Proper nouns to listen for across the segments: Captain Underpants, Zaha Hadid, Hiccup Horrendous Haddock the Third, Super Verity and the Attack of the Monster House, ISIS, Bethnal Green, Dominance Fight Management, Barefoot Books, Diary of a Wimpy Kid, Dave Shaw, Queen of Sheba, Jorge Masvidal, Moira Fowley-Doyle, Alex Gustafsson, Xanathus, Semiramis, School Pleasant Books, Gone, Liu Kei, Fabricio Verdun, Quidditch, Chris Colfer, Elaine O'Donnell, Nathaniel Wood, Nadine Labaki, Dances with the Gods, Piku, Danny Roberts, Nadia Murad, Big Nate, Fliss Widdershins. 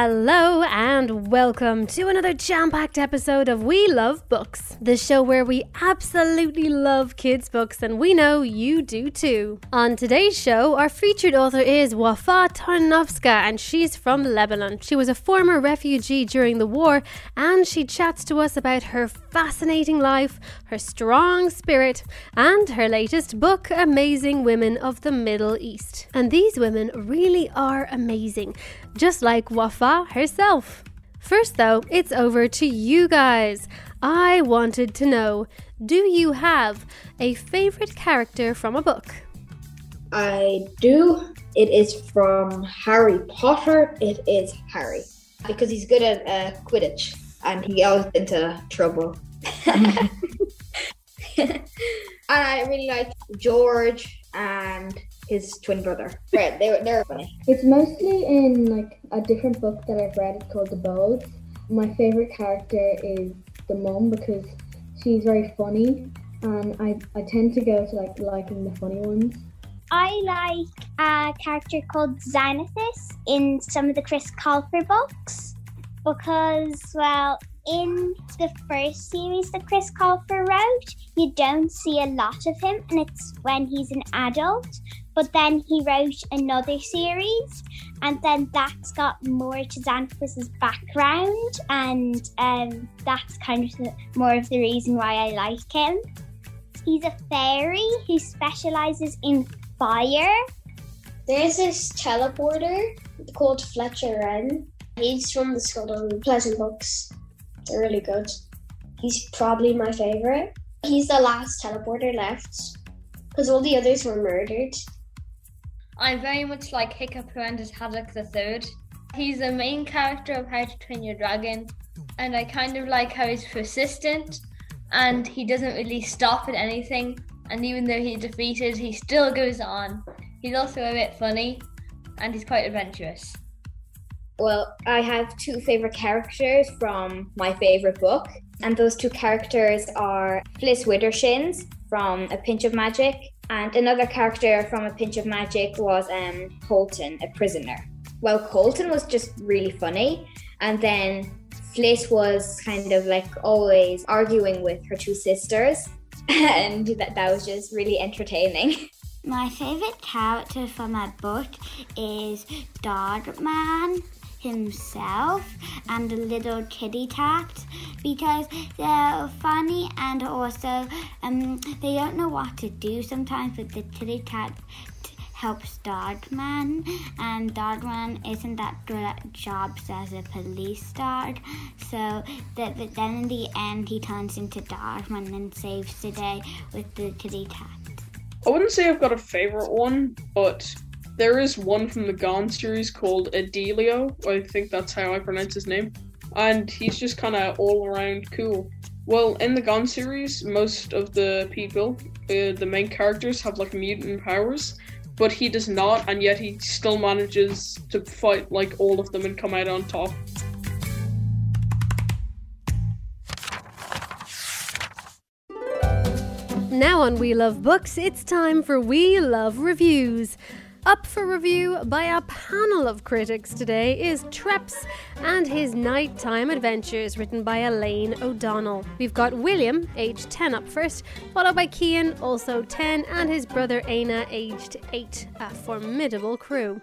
Hello and welcome to another jam-packed episode of We Love Books, the show where we absolutely love kids' books and we know you do too. On today's show, our featured author is Wafa Tarnowska and she's from Lebanon. She was a former refugee during the war and she chats to us about her fascinating life, her strong spirit and her latest book, Amazing Women of the Middle East. And these women really are amazing, just like Wafa herself. First though, it's over to you guys. I wanted to know, do you have a favorite character from a book? I do. It is from Harry Potter. It is Harry because he's good at Quidditch and he always gets into trouble. And I really like George and his twin brother. Right, they're funny. It's mostly in like a different book that I've read. It's called The Bold. My favorite character is the mum because she's very funny, and I tend to go to liking the funny ones. I like a character called Xanathus in some of the Chris Colfer books because, well, in the first series that Chris Colfer wrote, you don't see a lot of him, and it's when he's an adult. But then he wrote another series, and then that's got more to Xanathus's background, and that's kind of more of the reason why I like him. He's a fairy who specialises in fire. There's this teleporter called Fletcher Wren. He's from the School Pleasant Books. They're really good. He's probably my favourite. He's the last teleporter left because all the others were murdered. I very much like Hiccup Horrendous Haddock the Third. He's the main character of How to Train Your Dragon, and I kind of like how he's persistent and he doesn't really stop at anything, and even though he's defeated, he still goes on. He's also a bit funny and he's quite adventurous. Well, I have two favourite characters from my favourite book, and those two characters are Fliss Widdershins from A Pinch of Magic, and another character from A Pinch of Magic was Colton, a prisoner. Well, Colton was just really funny, and then Fliss was kind of always arguing with her two sisters, and that was just really entertaining. My favourite character from my book is Dogman himself and the little kitty cat because they're funny, and also they don't know what to do sometimes, but the kitty cat helps Dogman, and Dogman isn't that good at jobs as a police dog, so but then in the end he turns into Dogman and saves the day with the kitty cat. I wouldn't say I've got a favourite one, but there is one from the Gone series called Adelio, I think that's how I pronounce his name, and he's just kind of all around cool. Well, in the Gone series, most of the people, the main characters, have mutant powers, but he does not, and yet he still manages to fight all of them and come out on top. Now on We Love Books, it's time for We Love Reviews. Up for review by a panel of critics today is Trips and His Nighttime Adventures, written by Elaine O'Donnell. We've got William, aged 10, up first, followed by Cian, also 10, and his brother Aina, aged 8. A formidable crew.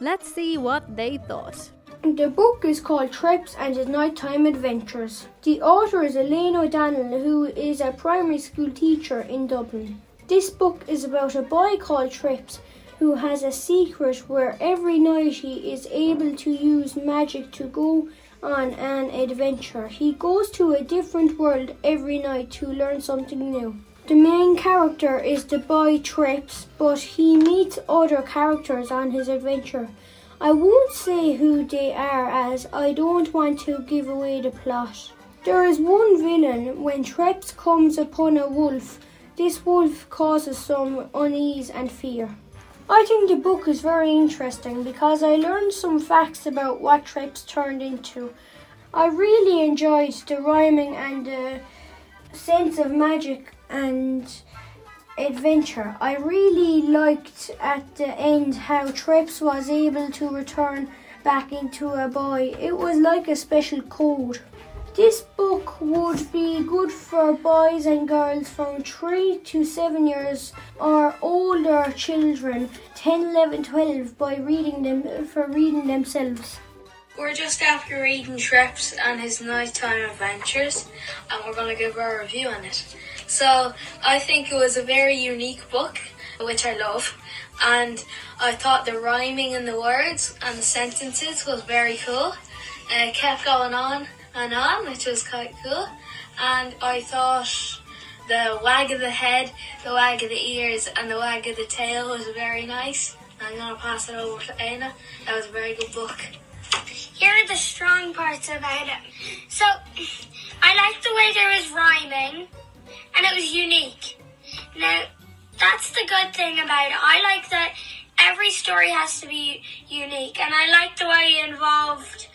Let's see what they thought. The book is called Trips and His Nighttime Adventures. The author is Elaine O'Donnell, who is a primary school teacher in Dublin. This book is about a boy called Trips who has a secret where every night he is able to use magic to go on an adventure. He goes to a different world every night to learn something new. The main character is the boy Trips, but he meets other characters on his adventure. I won't say who they are as I don't want to give away the plot. There is one villain. When Trips comes upon a wolf, this wolf causes some unease and fear. I think the book is very interesting because I learned some facts about what Trips turned into. I really enjoyed the rhyming and the sense of magic and adventure. I really liked at the end how Trips was able to return back into her body. It was like a special code. This book would be good for boys and girls from 3 to 7 years or older children, 10, 11, 12, by reading them for reading themselves. We're just after reading Trips and His Nighttime Adventures, and we're going to give our review on it. So I think it was a very unique book, which I love, and I thought the rhyming and the words and the sentences was very cool. It kept going on and on, which was quite cool, and I thought the wag of the head, the wag of the ears and the wag of the tail was very nice. I'm going to pass it over to Aina. That was a very good book. Here are the strong parts about it. So, I liked the way there was rhyming and it was unique. Now, that's the good thing about it. I like that every story has to be unique, and I like the way it involved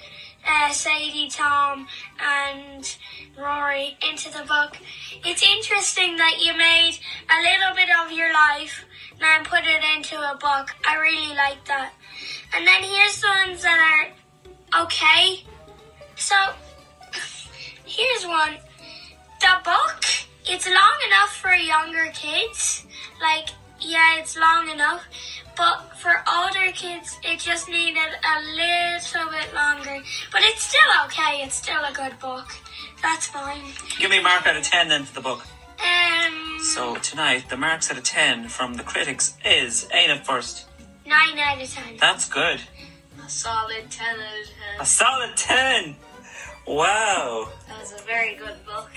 Sadie, Tom and Rory into the book. It's interesting that you made a little bit of your life and then put it into a book. I really like that. And then here's the ones that are okay. So here's one. The book, it's long enough for younger kids. Like, yeah, it's long enough. But for older kids, it just needed a little bit longer. But it's still okay. It's still a good book. That's fine. Give me a mark out of 10 then for the book. So tonight, the marks out of 10 from the critics is 8 at first. 9 out of 10. That's good. A solid 10 out of 10. A solid 10! Wow. That was a very good book.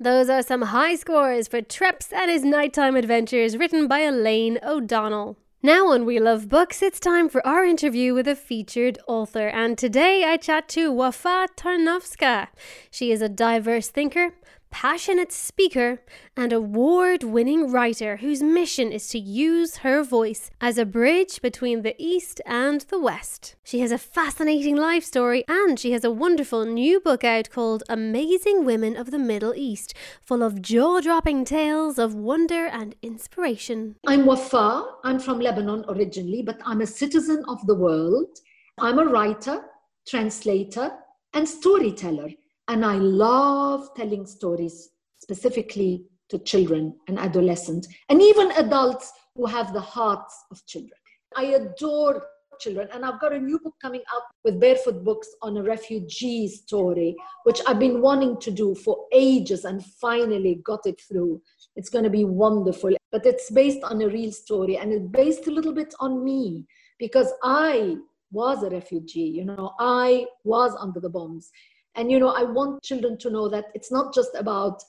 Those are some high scores for Trips and His Nighttime Adventures, written by Elaine O'Donnell. Now on We Love Books, it's time for our interview with a featured author, and today I chat to Wafa Tarnowska. She is a diverse thinker, passionate speaker, and award-winning writer whose mission is to use her voice as a bridge between the East and the West. She has a fascinating life story, and she has a wonderful new book out called Amazing Women of the Middle East, full of jaw-dropping tales of wonder and inspiration. I'm Wafa. I'm from Lebanon originally, but I'm a citizen of the world. I'm a writer, translator, and storyteller. And I love telling stories, specifically to children and adolescents, and even adults who have the hearts of children. I adore children, and I've got a new book coming out with Barefoot Books on a refugee story, which I've been wanting to do for ages and finally got it through. It's going to be wonderful, but it's based on a real story, and it's based a little bit on me, because I was a refugee, I was under the bombs. And, I want children to know that it's not just about,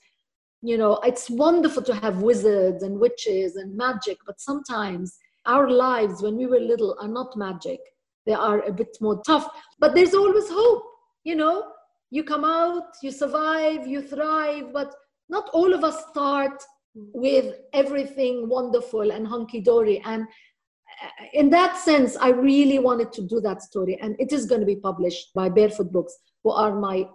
it's wonderful to have wizards and witches and magic, but sometimes our lives when we were little are not magic. They are a bit more tough, but there's always hope, You come out, you survive, you thrive, but not all of us start with everything wonderful and hunky-dory. And in that sense, I really wanted to do that story, and it is going to be published by Barefoot Books, who are my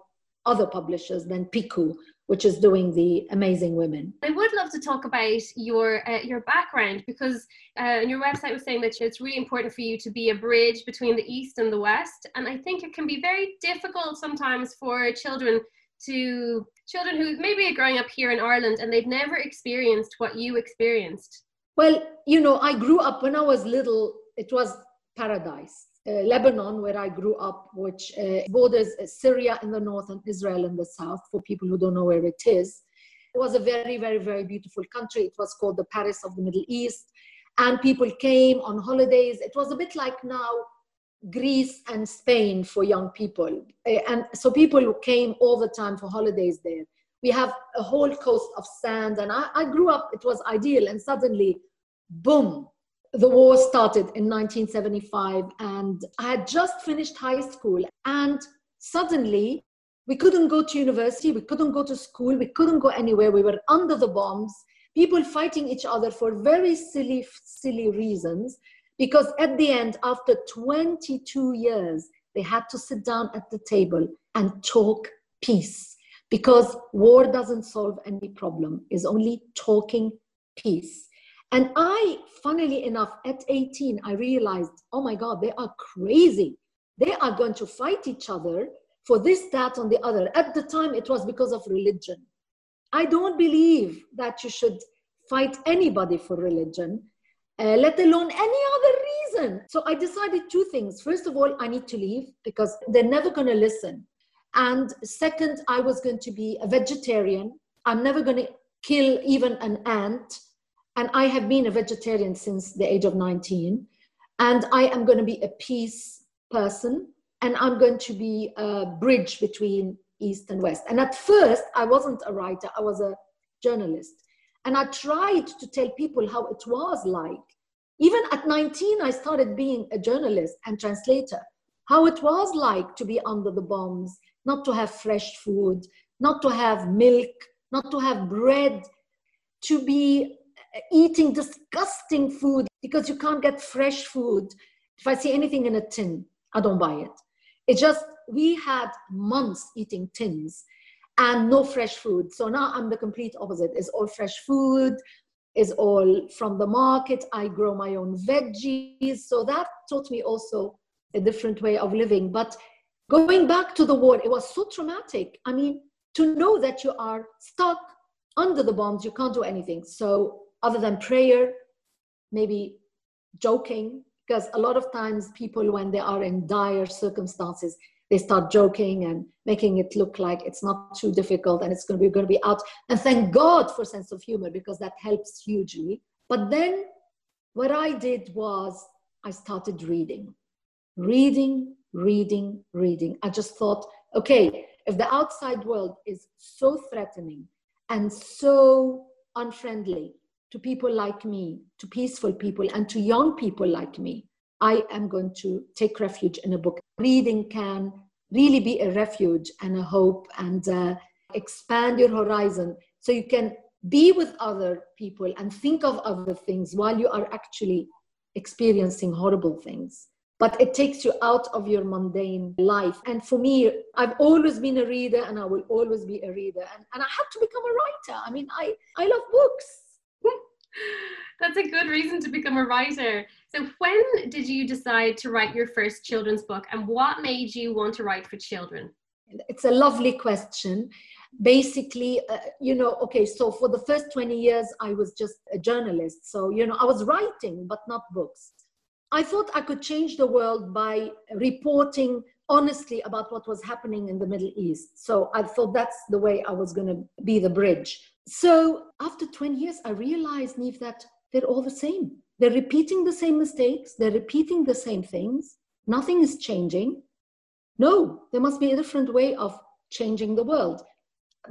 other publishers than Piku, which is doing the Amazing Women. I would love to talk about your background, because your website was saying that it's really important for you to be a bridge between the East and the West, and I think it can be very difficult sometimes for children who maybe are growing up here in Ireland and they've never experienced what you experienced. Well, I grew up, when I was little, it was paradise. Lebanon, where I grew up, which borders Syria in the north and Israel in the south, for people who don't know where it is. It was a very, very, very beautiful country. It was called the Paris of the Middle East. And people came on holidays. It was a bit like now Greece and Spain for young people. And so people came all the time for holidays there. We have a whole coast of sand. And I grew up, it was ideal. And suddenly, boom. The war started in 1975, and I had just finished high school, and suddenly we couldn't go to university, we couldn't go to school, we couldn't go anywhere. We were under the bombs, people fighting each other for very silly, silly reasons, because at the end, after 22 years, they had to sit down at the table and talk peace. because war doesn't solve any problem. It's only talking peace. And I, funnily enough, at 18, I realized, oh my God, they are crazy. They are going to fight each other for this, that, and the other. At the time, it was because of religion. I don't believe that you should fight anybody for religion, let alone any other reason. So I decided two things. First of all, I need to leave because they're never going to listen. And second, I was going to be a vegetarian. I'm never going to kill even an ant. And I have been a vegetarian since the age of 19. And I am going to be a peace person. And I'm going to be a bridge between East and West. And at first, I wasn't a writer. I was a journalist. And I tried to tell people how it was like. Even at 19, I started being a journalist and translator. How it was like to be under the bombs, not to have fresh food, not to have milk, not to have bread, to be eating disgusting food because you can't get fresh food. If I see anything in a tin, I don't buy it. It's just, we had months eating tins and no fresh food. So now I'm the complete opposite. It's all fresh food, it's all from the market. I grow my own veggies. So that taught me also a different way of living. But going back to the war, it was so traumatic. I mean, to know that you are stuck under the bombs, you can't do anything. So other than prayer, maybe joking, because a lot of times people, when they are in dire circumstances, they start joking and making it look like it's not too difficult and it's going to be out. And thank God for sense of humor, because that helps hugely. But then what I did was I started reading. I just thought, okay, if the outside world is so threatening and so unfriendly to people like me, to peaceful people, and to young people like me, I am going to take refuge in a book. Reading can really be a refuge and a hope, and expand your horizon so you can be with other people and think of other things while you are actually experiencing horrible things. But it takes you out of your mundane life. And for me, I've always been a reader and I will always be a reader. And I had to become a writer. I mean, I love books. That's a good reason to become a writer. So when did you decide to write your first children's book, and what made you want to write for children? It's a lovely question. Basically, so for the first 20 years, I was just a journalist. So, I was writing, but not books. I thought I could change the world by reporting honestly about what was happening in the Middle East. So I thought that's the way I was going to be the bridge. So after 20 years, I realized, Niamh, that they're all the same. They're repeating the same mistakes. They're repeating the same things. Nothing is changing. No, there must be a different way of changing the world.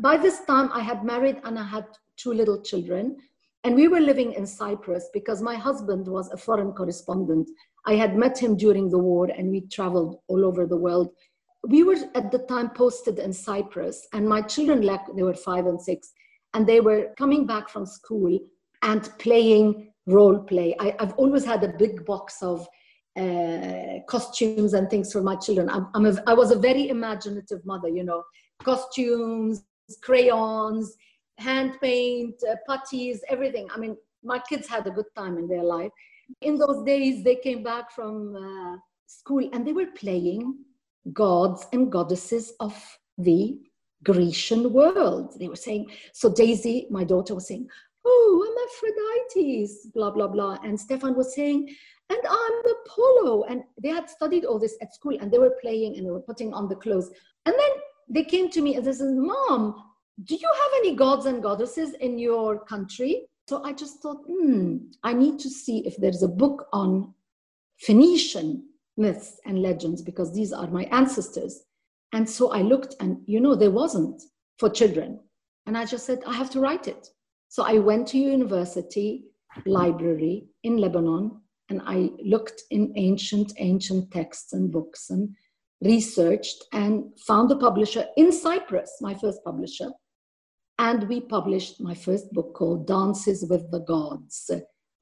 By this time, I had married and I had two little children. And we were living in Cyprus because my husband was a foreign correspondent. I had met him during the war and we traveled all over the world. We were at the time posted in Cyprus, and my children, they were 5 and 6. And they were coming back from school and playing role play. I've always had a big box of costumes and things for my children. I was a very imaginative mother, costumes, crayons, hand paint, putties, everything. I mean, my kids had a good time in their life. In those days, they came back from school and they were playing gods and goddesses of the Grecian world. They were saying, so Daisy, my daughter, was saying, oh, I'm Aphrodite's, blah, blah, blah. And Stefan was saying, and I'm Apollo. And they had studied all this at school and they were playing and they were putting on the clothes. And then they came to me and they said, Mom, do you have any gods and goddesses in your country? So I just thought, I need to see if there's a book on Phoenician myths and legends, because these are my ancestors. And so I looked and, there wasn't for children. And I just said, I have to write it. So I went to university library in Lebanon and I looked in ancient texts and books and researched and found a publisher in Cyprus, my first publisher. And we published my first book called Dances with the Gods,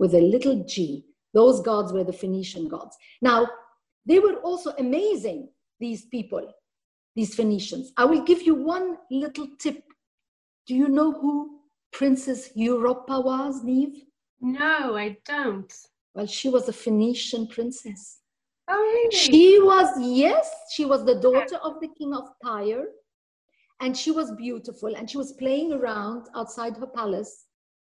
with a little G. Those gods were the Phoenician gods. Now, they were also amazing, these people. these Phoenicians. I will give you one little tip. Do you know who Princess Europa was, Niamh? No, I don't. Well, she was a Phoenician princess. Oh, really? She was, yes, she was the daughter of the king of Tyre, and she was beautiful, and she was playing around outside her palace.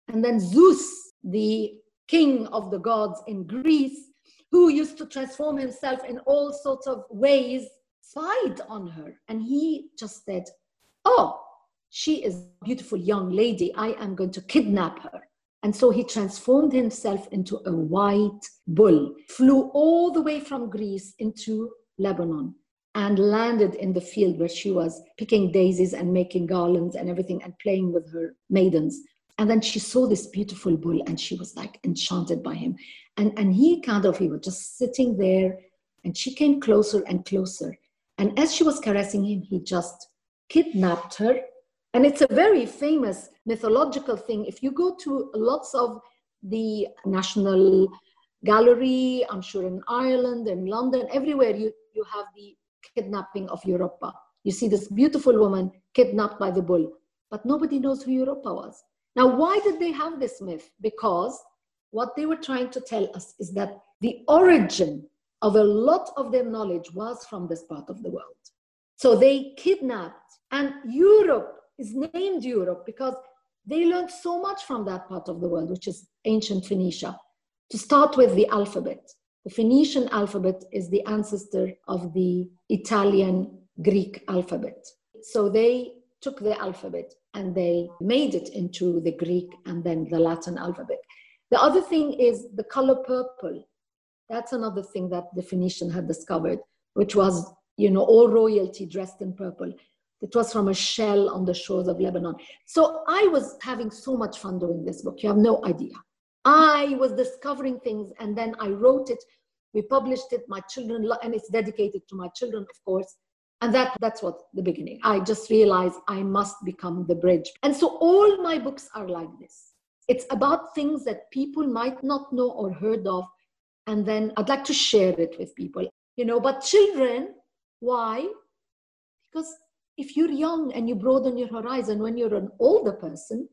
And then Zeus, the king of the gods in Greece, who used to transform himself in all sorts of ways, spied on her, and he just said, oh, she is a beautiful young lady. I am going to kidnap her. And so he transformed himself into a white bull, flew all the way from Greece into Lebanon, and landed in the field where she was picking daisies and making garlands and everything and playing with her maidens. And then she saw this beautiful bull, and she was like enchanted by him. And he was just sitting there, and she came closer and closer. And as she was caressing him, he just kidnapped her. And it's a very famous mythological thing. If you go to lots of the National Gallery, I'm sure in Ireland, in London, everywhere you have the kidnapping of Europa. You see this beautiful woman kidnapped by the bull, but nobody knows who Europa was. Now, why did they have this myth? Because what they were trying to tell us is that the origin of a lot of their knowledge was from this part of the world. So they kidnapped, and Europe is named Europe because they learned so much from that part of the world, which is ancient Phoenicia. To start with, the alphabet. The Phoenician alphabet is the ancestor of the Italian Greek alphabet. So they took the alphabet and they made it into the Greek and then the Latin alphabet. The other thing is the color purple. That's another thing that the Phoenician had discovered, which was, all royalty dressed in purple. It was from a shell on the shores of Lebanon. So I was having so much fun doing this book. You have no idea. I was discovering things, and then I wrote it. We published it, my children, and it's dedicated to my children, of course. And that's what the beginning. I just realized I must become the bridge. And so all my books are like this. It's about things that people might not know or heard of. And then I'd like to share it with people, but children, why? Because if you're young and you broaden your horizon, when you're an older person,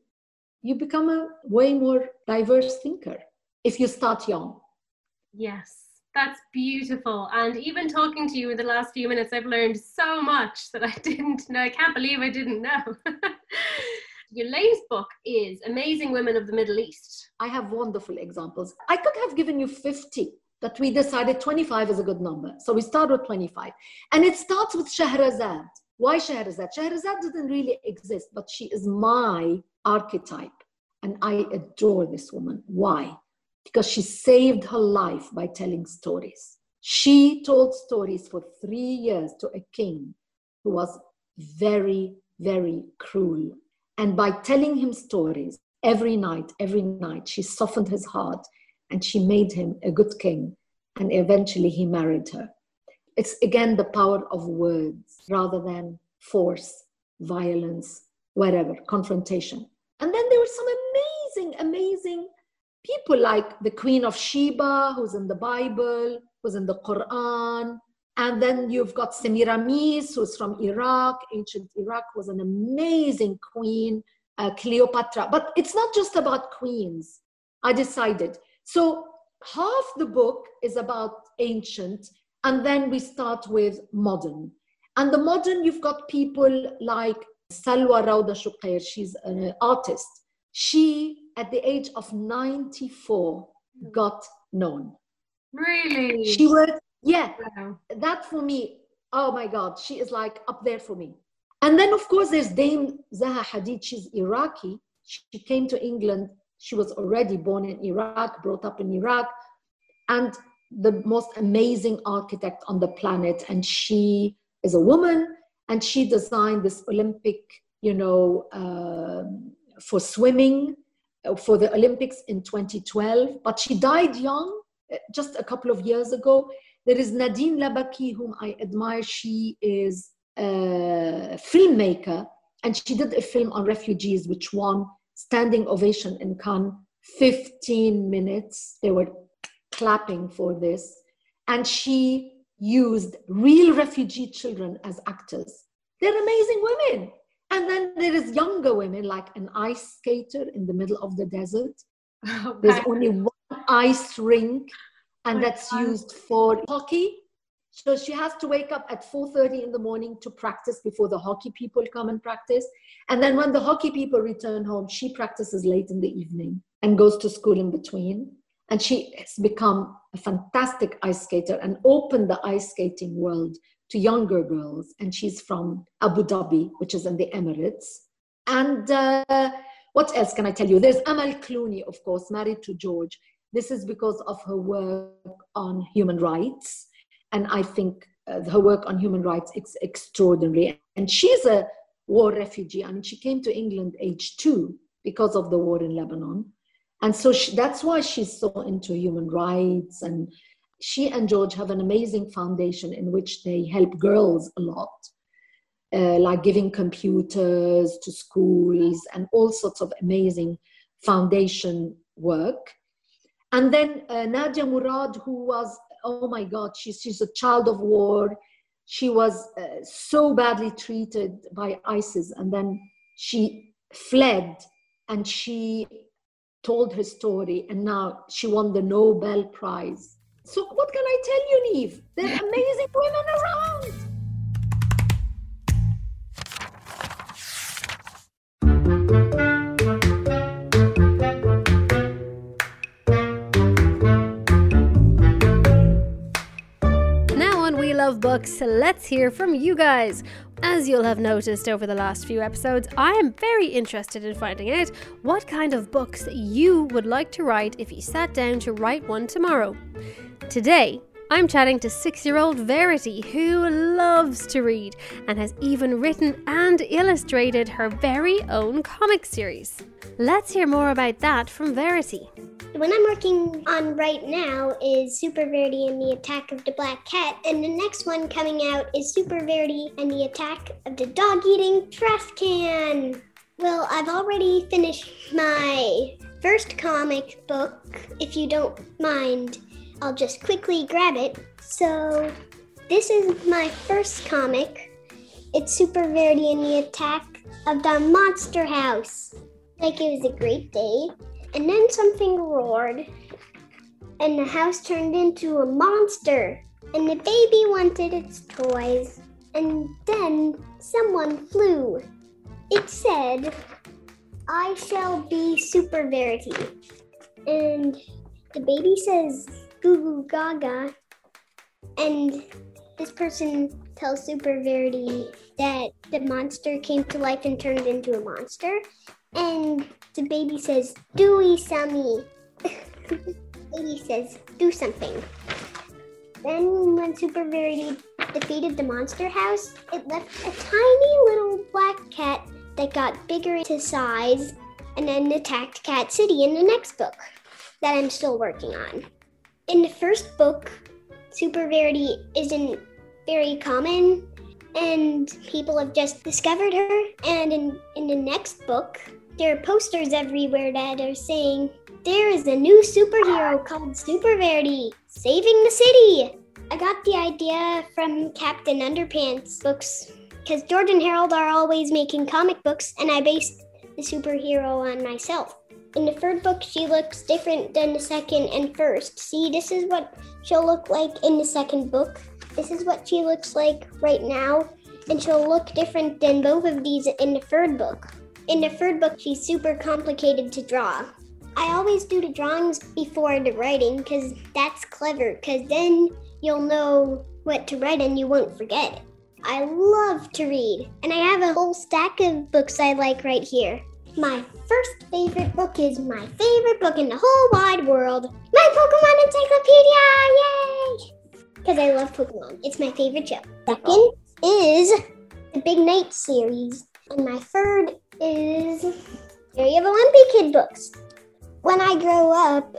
you become a way more diverse thinker if you start young. Yes, that's beautiful. And even talking to you in the last few minutes, I've learned so much that I didn't know. I can't believe I didn't know. Your latest book is Amazing Women of the Middle East. I have wonderful examples. I could have given you 50. But we decided 25 is a good number. So we start with 25. And it starts with Shahrazad. Why Shahrazad? Shahrazad didn't really exist, but she is my archetype. And I adore this woman. Why? Because she saved her life by telling stories. She told stories for 3 years to a king who was very, very cruel. And by telling him stories every night, she softened his heart and she made him a good king. And eventually he married her. It's again the power of words rather than force, violence, whatever, confrontation. And then there were some amazing, amazing people like the Queen of Sheba, who's in the Bible, who's in the Quran. And then you've got Semiramis, who's from Iraq, ancient Iraq, was an amazing queen, Cleopatra. But it's not just about queens, I decided. So half the book is about ancient, and then we start with modern. And the modern, you've got people like Salwa Rauda Shukair. She's an artist. She, at the age of 94, got known. Really? She worked, wow. That for me, oh my God, she is like up there for me. And then, of course, there's Dame Zaha Hadid. She's Iraqi. She came to England. She was already born in Iraq, brought up in Iraq. And the most amazing architect on the planet, and she is a woman, and she designed this Olympic, for swimming, for the Olympics in 2012, but she died young, just a couple of years ago. There is Nadine Labaki, whom I admire. She is a filmmaker, and she did a film on refugees, which won standing ovation in Cannes, 15 minutes. They were clapping for this. And she used real refugee children as actors. They're amazing women. And then there is younger women, like an ice skater in the middle of the desert. Oh, there's only one ice rink, and that's used for hockey. So she has to wake up at 4:30 in the morning to practice before the hockey people come and practice. And then when the hockey people return home, she practices late in the evening and goes to school in between. And she has become a fantastic ice skater and opened the ice skating world to younger girls. And she's from Abu Dhabi, which is in the Emirates. And what else can I tell you? There's Amal Clooney, of course, married to George. This is because of her work on human rights. And I think her work on human rights is extraordinary. And she's a war refugee. I mean, she came to England age 2 because of the war in Lebanon. And so that's why she's so into human rights. And she and George have an amazing foundation in which they help girls a lot, like giving computers to schools and all sorts of amazing foundation work. And then Nadia Murad, who was, oh my God, she's a child of war. She was so badly treated by ISIS. And then she fled and she told her story. And now she won the Nobel Prize. So what can I tell you, Neve? There are amazing women around. Love books, let's hear from you guys. As you'll have noticed over the last few episodes, I am very interested in finding out what kind of books you would like to write if you sat down to write one tomorrow. Today, I'm chatting to 6-year-old Verity, who loves to read and has even written and illustrated her very own comic series. Let's hear more about that from Verity. The one I'm working on right now is Super Verity and the Attack of the Black Cat, and the next one coming out is Super Verity and the Attack of the Dog-Eating Trash Can. Well, I've already finished my first comic book. If you don't mind, I'll just quickly grab it. So this is my first comic. It's Super Verity and the Attack of the Monster House. Like, it was a great day. And then something roared, and the house turned into a monster. And the baby wanted its toys. And then someone flew. It said, "I shall be Super Verity." And the baby says, "Goo goo gaga." And this person tells Super Verity that the monster came to life and turned into a monster. And the baby says, "Dooey summy." Baby says, "Do something." Then when Super Verity defeated the monster house, it left a tiny little black cat that got bigger into size and then attacked Cat City in the next book that I'm still working on. In the first book, Super Verity isn't very common, and people have just discovered her. And in the next book, there are posters everywhere that are saying, "There is a new superhero called Super Verity, saving the city." I got the idea from Captain Underpants books, because George and Harold are always making comic books, and I based the superhero on myself. In the third book, she looks different than the second and first. See, this is what she'll look like in the second book. This is what she looks like right now. And she'll look different than both of these in the third book. In the third book, she's super complicated to draw. I always do the drawings before the writing, because that's clever, because then you'll know what to write and you won't forget it. I love to read, and I have a whole stack of books I like right here. My first favorite book is my favorite book in the whole wide world, my Pokemon Encyclopedia, yay! Because I love Pokemon, it's my favorite show. Second is the Big Nate series, and my third is Diary of a Wimpy Kid books. When I grow up,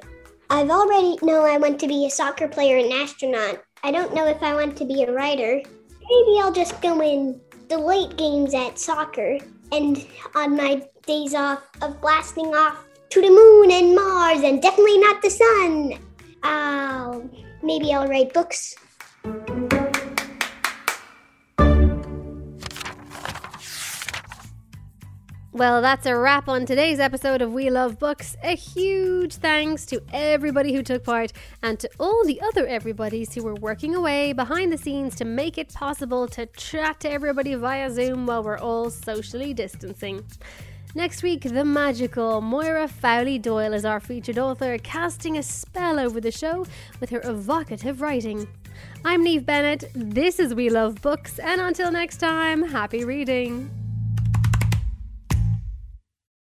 I've already know I want to be a soccer player and an astronaut. I don't know if I want to be a writer. Maybe I'll just go in the late games at soccer, and on my days off of blasting off to the moon and Mars, and definitely not the sun. Maybe I'll write books. Well, that's a wrap on today's episode of We Love Books. A huge thanks to everybody who took part and to all the other everybody's who were working away behind the scenes to make it possible to chat to everybody via Zoom while we're all socially distancing. Next week, the magical Moira Fowley-Doyle is our featured author, casting a spell over the show with her evocative writing. I'm Niamh Bennett, this is We Love Books, and until next time, happy reading!